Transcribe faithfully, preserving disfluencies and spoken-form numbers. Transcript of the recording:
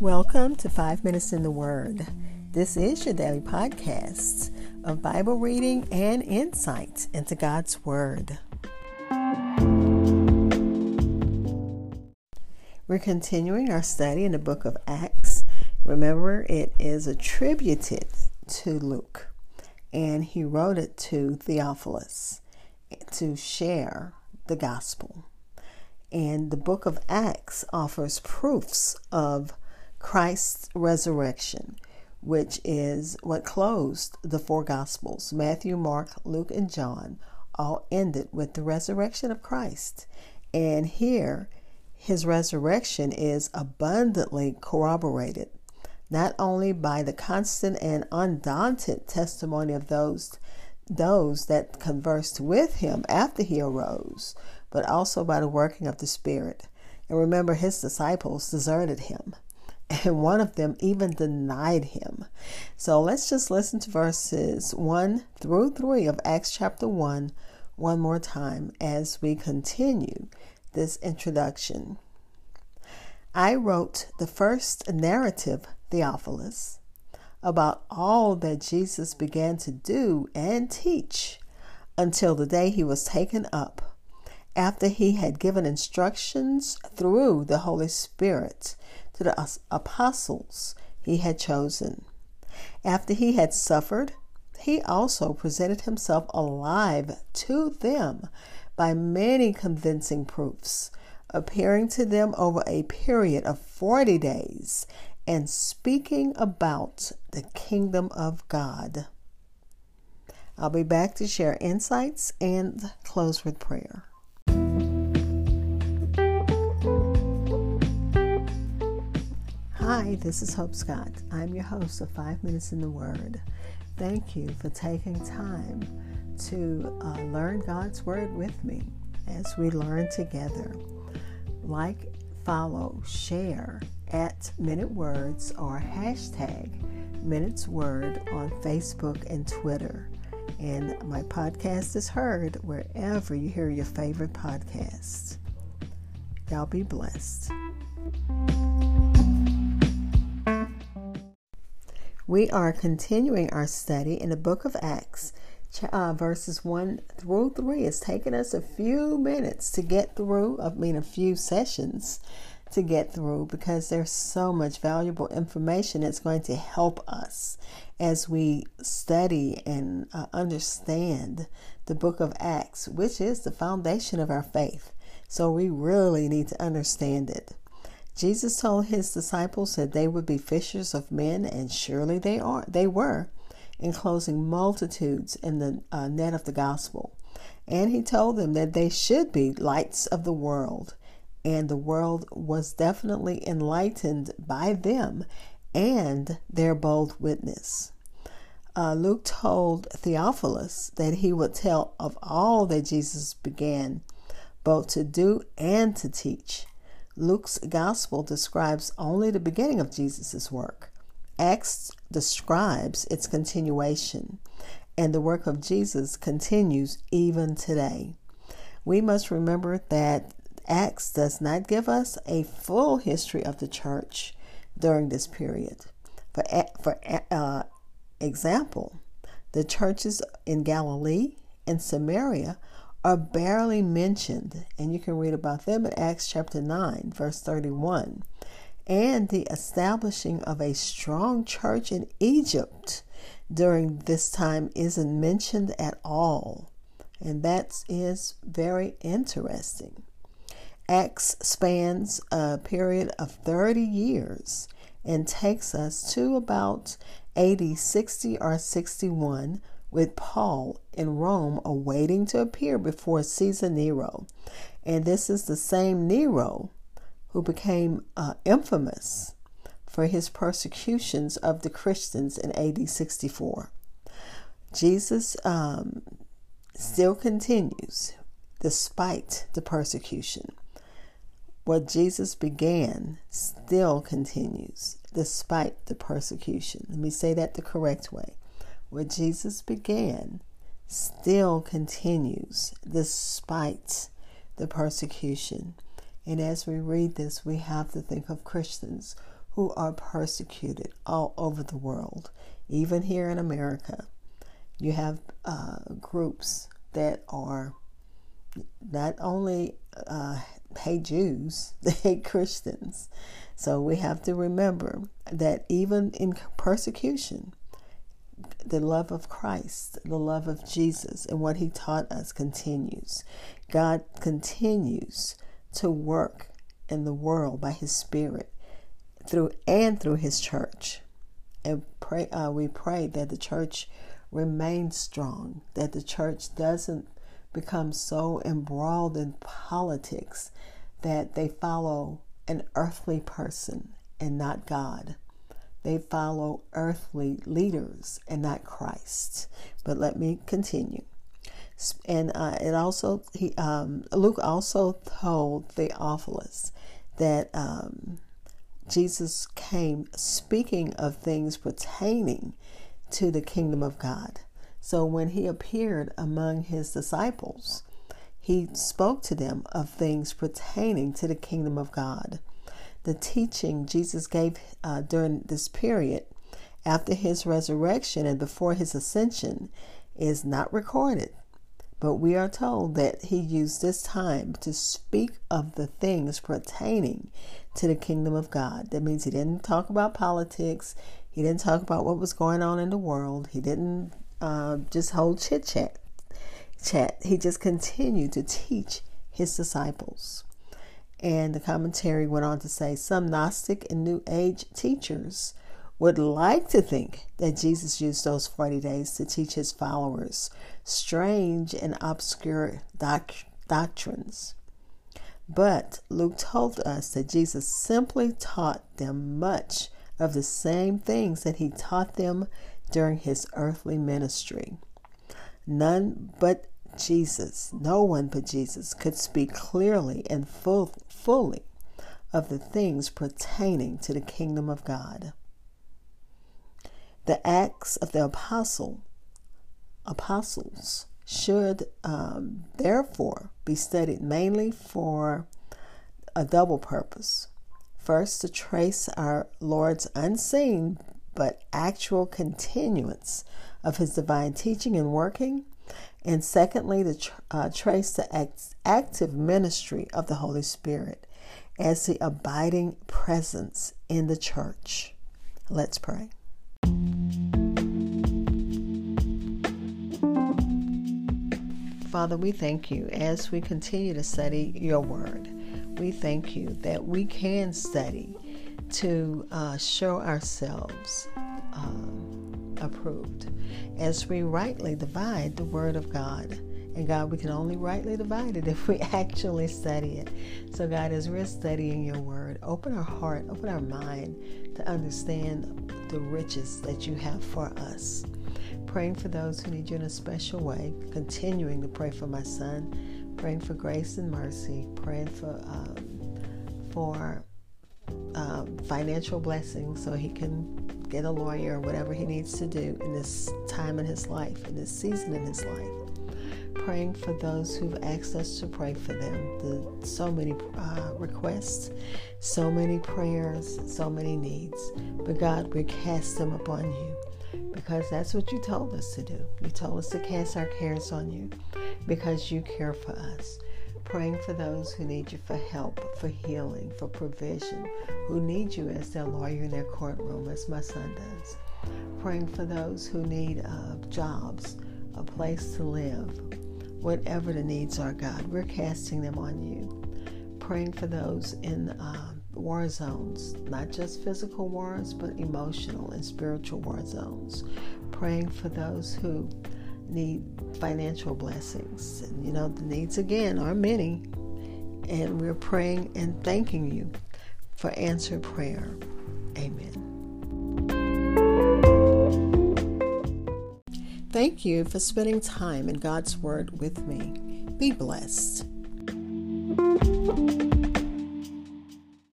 Welcome to Five Minutes in the Word. This is your daily podcast of Bible reading and insight into God's Word. We're continuing our study in the book of Acts. Remember, it is attributed to Luke, and he wrote it to Theophilus to share the gospel. And the book of Acts offers proofs of Christ's resurrection, which is what closed the four Gospels. Matthew, Mark, Luke, and John all ended with the resurrection of Christ. And here, his resurrection is abundantly corroborated, not only by the constant and undaunted testimony of those, those that conversed with him after he arose, but also by the working of the Spirit. And remember, his disciples deserted him, and one of them even denied him. So let's just listen to verses one through three of Acts chapter one one more time as we continue this introduction. I wrote the first narrative, Theophilus, about all that Jesus began to do and teach until the day he was taken up, after he had given instructions through the Holy Spirit to the apostles he had chosen. After he had suffered, he also presented himself alive to them by many convincing proofs, appearing to them over a period of forty days and speaking about the kingdom of God. I'll be back to share insights and close with prayer. Hi, this is Hope Scott. I'm your host of Five Minutes in the Word. Thank you for taking time to uh, learn God's Word with me as we learn together. Like, follow, share at Minute Words or hashtag Minutes Word on Facebook and Twitter. And my podcast is heard wherever you hear your favorite podcasts. Y'all be blessed. We are continuing our study in the book of Acts, uh, verses one through three. It's taken us a few minutes to get through, I mean a few sessions to get through, because there's so much valuable information that's going to help us as we study and uh, understand the book of Acts, which is the foundation of our faith. So we really need to understand it. Jesus told his disciples that they would be fishers of men, and surely they are. They were, enclosing multitudes in the uh, net of the gospel. And he told them that they should be lights of the world, and the world was definitely enlightened by them and their bold witness. Uh, Luke told Theophilus that he would tell of all that Jesus began both to do and to teach. Luke's gospel describes only the beginning of Jesus' work. Acts describes its continuation, and the work of Jesus continues even today. We must remember that Acts does not give us a full history of the church during this period. For, for uh, example, the churches in Galilee and Samaria are barely mentioned, and you can read about them in Acts chapter nine, verse thirty-one, and the establishing of a strong church in Egypt during this time isn't mentioned at all, and that is very interesting. Acts spans a period of thirty years and takes us to about A D sixty or sixty-one, with Paul in Rome awaiting to appear before Caesar Nero. And this is the same Nero who became uh, infamous for his persecutions of the Christians in A D sixty-four. Jesus um, still continues despite the persecution. What Jesus began still continues despite the persecution. Let me say that the correct way. What Jesus began still continues despite the persecution. And as we read this, we have to think of Christians who are persecuted all over the world, even here in America. You have uh, groups that are not only uh, hate Jews, they hate Christians. So we have to remember that even in persecution, the love of Christ, the love of Jesus, and what he taught us continues. God continues to work in the world by his Spirit through and through his church. And pray, uh, we pray that the church remains strong, that the church doesn't become so embroiled in politics that they follow an earthly person and not God. They follow earthly leaders and not Christ. But let me continue. And uh, it also, he, um, Luke also told Theophilus that um, Jesus came speaking of things pertaining to the kingdom of God. So when he appeared among his disciples, he spoke to them of things pertaining to the kingdom of God. The teaching Jesus gave uh, during this period after his resurrection and before his ascension is not recorded. But we are told that he used this time to speak of the things pertaining to the kingdom of God. That means he didn't talk about politics. He didn't talk about what was going on in the world. He didn't uh, just hold chit chat. Chat. He just continued to teach his disciples. And the commentary went on to say some Gnostic and New Age teachers would like to think that Jesus used those forty days to teach his followers strange and obscure doc- doctrines. But Luke told us that Jesus simply taught them much of the same things that he taught them during his earthly ministry. None but Jesus, no one but Jesus could speak clearly and full, fully of the things pertaining to the kingdom of God. The acts of the apostle, apostles should um, therefore be studied mainly for a double purpose. First, to trace our Lord's unseen but actual continuance of his divine teaching and working. And secondly, to tr- uh, trace the act- active ministry of the Holy Spirit as the abiding presence in the church. Let's pray. Father, we thank you as we continue to study your word. We thank you that we can study to uh, show ourselves um, approved as we rightly divide the word of God. And God, we can only rightly divide it if we actually study it. So God, as we're studying your word, open our heart, open our mind to understand the riches that you have for us. Praying for those who need you in a special way, continuing to pray for my son, praying for grace and mercy, praying for um, for uh, financial blessings so he can get a lawyer or whatever he needs to do in this time in his life, in this season in his life. Praying for those who've asked us to pray for them. The, so many uh, requests, so many prayers, so many needs. But God, we cast them upon you. Because that's what you told us to do. You told us to cast our cares on you because you care for us. Praying for those who need you for help, for healing, for provision, who need you as their lawyer in their courtroom, as my son does. Praying for those who need uh, jobs, a place to live, whatever the needs are, God, we're casting them on you. Praying for those in uh, war zones, not just physical wars, but emotional and spiritual war zones. Praying for those who need financial blessings. And, you know, the needs, again, are many. And we're praying and thanking you for answered prayer. Amen. Thank you for spending time in God's Word with me. Be blessed.